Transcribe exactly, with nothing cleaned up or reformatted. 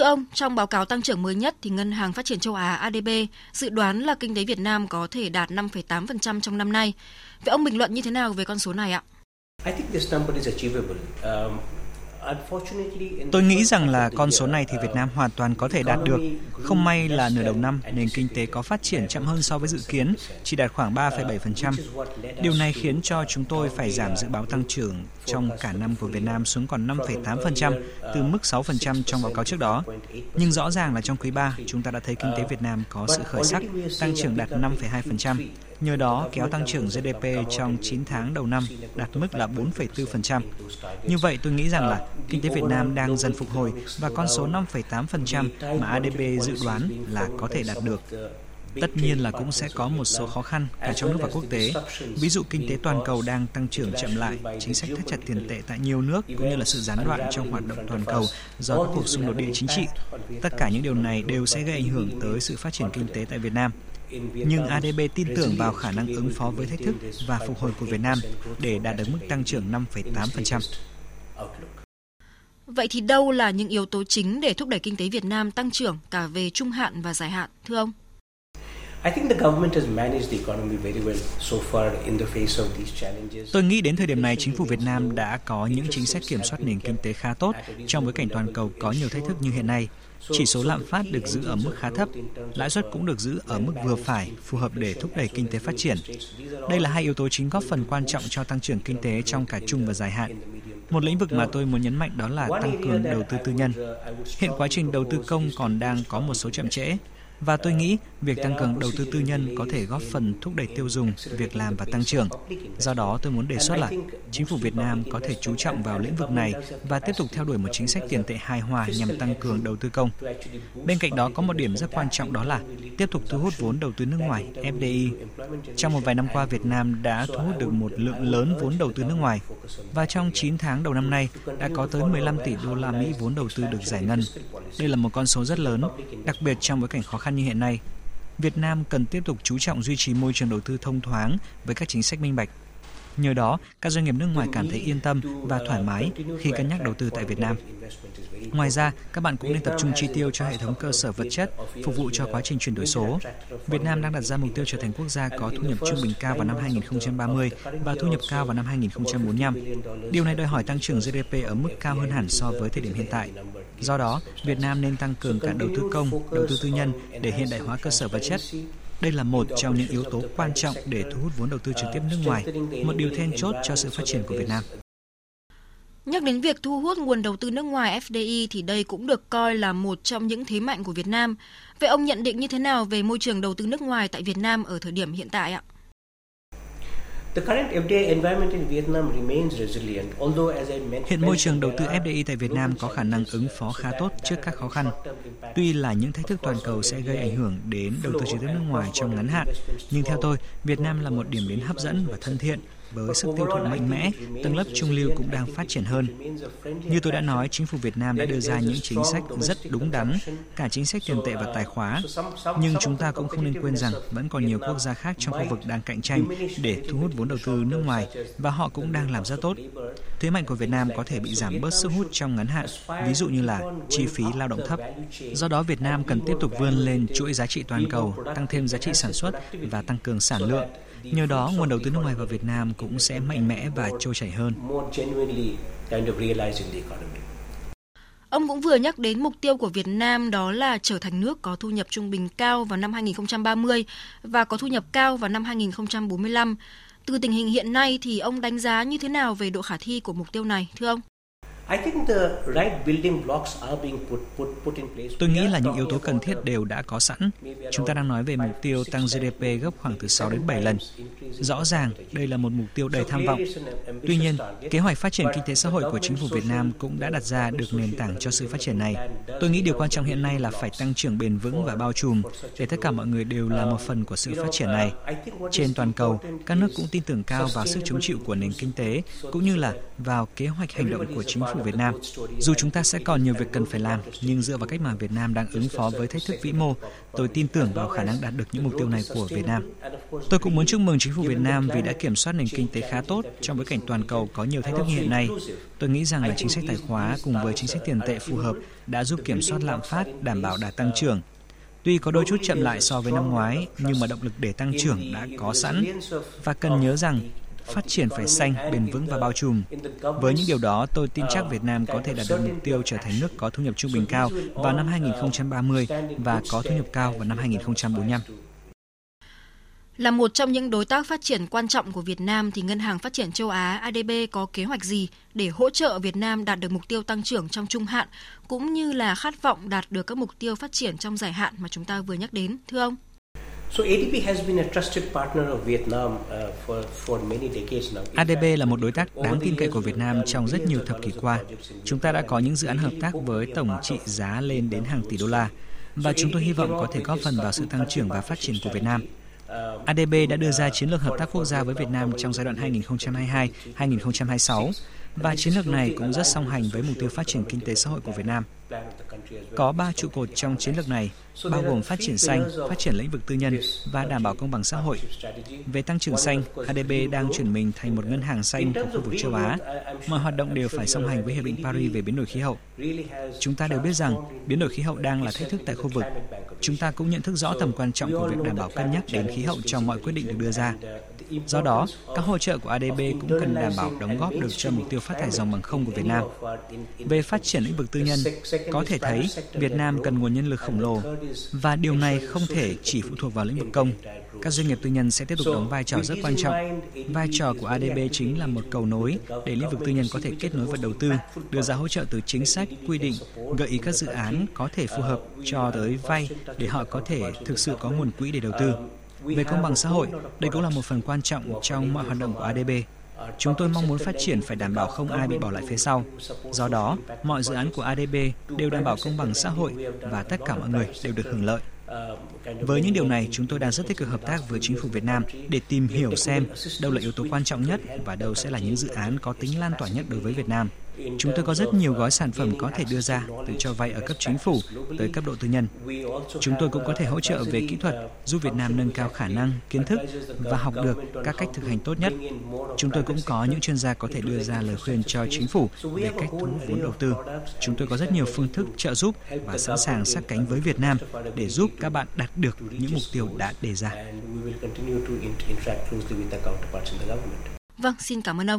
Thưa ông, trong báo cáo tăng trưởng mới nhất thì Ngân hàng Phát triển Châu Á A D B dự đoán là kinh tế Việt Nam có thể đạt năm phẩy tám phần trăm trong năm nay. Vậy ông bình luận như thế nào về con số này ạ? Tôi nghĩ rằng là con số này thì Việt Nam hoàn toàn có thể đạt được. Không may là nửa đầu năm, nền kinh tế có phát triển chậm hơn so với dự kiến, chỉ đạt khoảng ba phẩy bảy phần trăm. Điều này khiến cho chúng tôi phải giảm dự báo tăng trưởng trong cả năm của Việt Nam xuống còn năm phẩy tám phần trăm từ mức sáu phần trăm trong báo cáo trước đó. Nhưng rõ ràng là trong quý ba, chúng ta đã thấy kinh tế Việt Nam có sự khởi sắc, tăng trưởng đạt năm phẩy hai phần trăm. Nhờ đó, kéo tăng trưởng G D P trong chín tháng đầu năm đạt mức là bốn phẩy bốn phần trăm. Như vậy, tôi nghĩ rằng là kinh tế Việt Nam đang dần phục hồi và con số năm phẩy tám phần trăm mà A D B dự đoán là có thể đạt được. Tất nhiên là cũng sẽ có một số khó khăn cả trong nước và quốc tế. Ví dụ kinh tế toàn cầu đang tăng trưởng chậm lại, chính sách thắt chặt tiền tệ tại nhiều nước cũng như là sự gián đoạn trong hoạt động toàn cầu do các cuộc xung đột địa chính trị. Tất cả những điều này đều sẽ gây ảnh hưởng tới sự phát triển kinh tế tại Việt Nam. Nhưng A D B tin tưởng vào khả năng ứng phó với thách thức và phục hồi của Việt Nam để đạt được mức tăng trưởng năm phẩy tám phần trăm. Vậy thì đâu là những yếu tố chính để thúc đẩy kinh tế Việt Nam tăng trưởng cả về trung hạn và dài hạn, thưa ông? Tôi nghĩ đến thời điểm này, chính phủ Việt Nam đã có những chính sách kiểm soát nền kinh tế khá tốt trong bối cảnh toàn cầu có nhiều thách thức như hiện nay. Chỉ số lạm phát được giữ ở mức khá thấp, lãi suất cũng được giữ ở mức vừa phải, phù hợp để thúc đẩy kinh tế phát triển. Đây là hai yếu tố chính góp phần quan trọng cho tăng trưởng kinh tế trong cả trung và dài hạn. Một lĩnh vực mà tôi muốn nhấn mạnh đó là tăng cường đầu tư tư nhân. Hiện quá trình đầu tư công còn đang có một số chậm trễ. Và tôi nghĩ việc tăng cường đầu tư tư nhân có thể góp phần thúc đẩy tiêu dùng, việc làm và tăng trưởng. Do đó, tôi muốn đề xuất là chính phủ Việt Nam có thể chú trọng vào lĩnh vực này và tiếp tục theo đuổi một chính sách tiền tệ hài hòa nhằm tăng cường đầu tư công. Bên cạnh đó, có một điểm rất quan trọng đó là tiếp tục thu hút vốn đầu tư nước ngoài F D I. Trong một vài năm qua, Việt Nam đã thu hút được một lượng lớn vốn đầu tư nước ngoài. Và trong chín tháng đầu năm nay, đã có tới mười lăm tỷ đô la Mỹ vốn đầu tư được giải ngân. Đây là một con số rất lớn, đặc biệt trong bối cảnh khó khăn như hiện nay. Việt Nam cần tiếp tục chú trọng duy trì môi trường đầu tư thông thoáng với các chính sách minh bạch. Nhờ đó, các doanh nghiệp nước ngoài cảm thấy yên tâm và thoải mái khi cân nhắc đầu tư tại Việt Nam. Ngoài ra, các bạn cũng nên tập trung chi tiêu cho hệ thống cơ sở vật chất, phục vụ cho quá trình chuyển đổi số. Việt Nam đang đặt ra mục tiêu trở thành quốc gia có thu nhập trung bình cao vào năm hai không ba không và thu nhập cao vào năm hai không bốn lăm. Điều này đòi hỏi tăng trưởng G D P ở mức cao hơn hẳn so với thời điểm hiện tại. Do đó, Việt Nam nên tăng cường cả đầu tư công, đầu tư tư nhân để hiện đại hóa cơ sở vật chất. Đây là một trong những yếu tố quan trọng để thu hút vốn đầu tư trực tiếp nước ngoài, một điều then chốt cho sự phát triển của Việt Nam. Nhắc đến việc thu hút nguồn đầu tư nước ngoài F D I thì đây cũng được coi là một trong những thế mạnh của Việt Nam. Vậy ông nhận định như thế nào về môi trường đầu tư nước ngoài tại Việt Nam ở thời điểm hiện tại ạ? Hiện môi trường đầu tư F D I tại Việt Nam có khả năng ứng phó khá tốt trước các khó khăn. Tuy là những thách thức toàn cầu sẽ gây ảnh hưởng đến đầu tư trực tiếp nước ngoài trong ngắn hạn, nhưng theo tôi, Việt Nam là một điểm đến hấp dẫn và thân thiện. Với sức tiêu thụ mạnh mẽ, tầng lớp trung lưu cũng đang phát triển hơn. Như tôi đã nói, chính phủ Việt Nam đã đưa ra những chính sách rất đúng đắn, cả chính sách tiền tệ và tài khóa. Nhưng chúng ta cũng không nên quên rằng vẫn còn nhiều quốc gia khác trong khu vực đang cạnh tranh để thu hút vốn đầu tư nước ngoài và họ cũng đang làm rất tốt. Thế mạnh của Việt Nam có thể bị giảm bớt sức hút trong ngắn hạn, ví dụ như là chi phí lao động thấp. Do đó, Việt Nam cần tiếp tục vươn lên chuỗi giá trị toàn cầu, tăng thêm giá trị sản xuất và tăng cường sản lượng. Nhờ đó, nguồn đầu tư nước ngoài vào Việt Nam cũng sẽ mạnh mẽ và trôi chảy hơn. Ông cũng vừa nhắc đến mục tiêu của Việt Nam đó là trở thành nước có thu nhập trung bình cao vào năm hai không ba không và có thu nhập cao vào năm hai không bốn lăm. Từ tình hình hiện nay thì ông đánh giá như thế nào về độ khả thi của mục tiêu này, thưa ông? Tôi nghĩ là những yếu tố cần thiết đều đã có sẵn. Chúng ta đang nói về mục tiêu tăng G D P gấp khoảng từ sáu đến bảy lần. Rõ ràng, đây là một mục tiêu đầy tham vọng. Tuy nhiên, kế hoạch phát triển kinh tế xã hội của chính phủ Việt Nam cũng đã đặt ra được nền tảng cho sự phát triển này. Tôi nghĩ điều quan trọng hiện nay là phải tăng trưởng bền vững và bao trùm để tất cả mọi người đều là một phần của sự phát triển này. Trên toàn cầu, các nước cũng tin tưởng cao vào sức chống chịu của nền kinh tế cũng như là vào kế hoạch hành động của chính phủ của Việt Nam. Dù chúng ta sẽ còn nhiều việc cần phải làm, nhưng dựa vào cách mà Việt Nam đang ứng phó với thách thức vĩ mô, tôi tin tưởng vào khả năng đạt được những mục tiêu này của Việt Nam. Tôi cũng muốn chúc mừng chính phủ Việt Nam vì đã kiểm soát nền kinh tế khá tốt trong bối cảnh toàn cầu có nhiều thách thức như hiện nay. Tôi nghĩ rằng là chính sách tài khóa cùng với chính sách tiền tệ phù hợp đã giúp kiểm soát lạm phát, đảm bảo đạt tăng trưởng. Tuy có đôi chút chậm lại so với năm ngoái, nhưng mà động lực để tăng trưởng đã có sẵn. Và cần nhớ rằng, phát triển phải xanh, bền vững và bao trùm. Với những điều đó, tôi tin chắc Việt Nam có thể đạt được mục tiêu trở thành nước có thu nhập trung bình cao vào năm hai nghìn không trăm ba mươi và có thu nhập cao vào năm hai nghìn không trăm bốn mươi lăm. Là một trong những đối tác phát triển quan trọng của Việt Nam, thì Ngân hàng Phát triển Châu Á A D B có kế hoạch gì để hỗ trợ Việt Nam đạt được mục tiêu tăng trưởng trong trung hạn, cũng như là khát vọng đạt được các mục tiêu phát triển trong dài hạn mà chúng ta vừa nhắc đến, thưa ông? A D B là một đối tác đáng tin cậy của Việt Nam trong rất nhiều thập kỷ qua. Chúng ta đã có những dự án hợp tác với tổng trị giá lên đến hàng tỷ đô la, và chúng tôi hy vọng có thể góp phần vào sự tăng trưởng và phát triển của Việt Nam. A D B đã đưa ra chiến lược hợp tác quốc gia với Việt Nam trong giai đoạn hai nghìn không trăm hai mươi hai đến hai nghìn không trăm hai mươi sáu, và chiến lược này cũng rất song hành với mục tiêu phát triển kinh tế xã hội của Việt Nam. Có ba trụ cột trong chiến lược này, bao gồm phát triển xanh, phát triển lĩnh vực tư nhân và đảm bảo công bằng xã hội. Về tăng trưởng xanh, A D B đang chuyển mình thành một ngân hàng xanh của khu vực châu Á. Mọi hoạt động đều phải song hành với Hiệp định Paris về biến đổi khí hậu. Chúng ta đều biết rằng biến đổi khí hậu đang là thách thức tại khu vực. Chúng ta cũng nhận thức rõ tầm quan trọng của việc đảm bảo cân nhắc đến khí hậu trong mọi quyết định được đưa ra. Do đó, các hỗ trợ của A D B cũng cần đảm bảo đóng góp được cho mục tiêu phát thải dòng bằng không của Việt Nam. Về phát triển lĩnh vực tư nhân, có thể thấy Việt Nam cần nguồn nhân lực khổng lồ, và điều này không thể chỉ phụ thuộc vào lĩnh vực công. Các doanh nghiệp tư nhân sẽ tiếp tục đóng vai trò rất quan trọng. Vai trò của A D B chính là một cầu nối để lĩnh vực tư nhân có thể kết nối và đầu tư, đưa ra hỗ trợ từ chính sách, quy định, gợi ý các dự án có thể phù hợp cho tới vay để họ có thể thực sự có nguồn quỹ để đầu tư. Về công bằng xã hội, đây cũng là một phần quan trọng trong mọi hoạt động của A D B. Chúng tôi mong muốn phát triển phải đảm bảo không ai bị bỏ lại phía sau. Do đó, mọi dự án của A D B đều đảm bảo công bằng xã hội và tất cả mọi người đều được hưởng lợi. Với những điều này, chúng tôi đang rất tích cực hợp tác với chính phủ Việt Nam để tìm hiểu xem đâu là yếu tố quan trọng nhất và đâu sẽ là những dự án có tính lan tỏa nhất đối với Việt Nam. Chúng tôi có rất nhiều gói sản phẩm có thể đưa ra, từ cho vay ở cấp chính phủ tới cấp độ tư nhân. Chúng tôi cũng có thể hỗ trợ về kỹ thuật, giúp Việt Nam nâng cao khả năng, kiến thức và học được các cách thực hành tốt nhất. Chúng tôi cũng có những chuyên gia có thể đưa ra lời khuyên cho chính phủ về cách thu hút vốn đầu tư. Chúng tôi có rất nhiều phương thức trợ giúp và sẵn sàng sát cánh với Việt Nam để giúp các bạn đạt được những mục tiêu đã đề ra. Vâng, xin cảm ơn ông.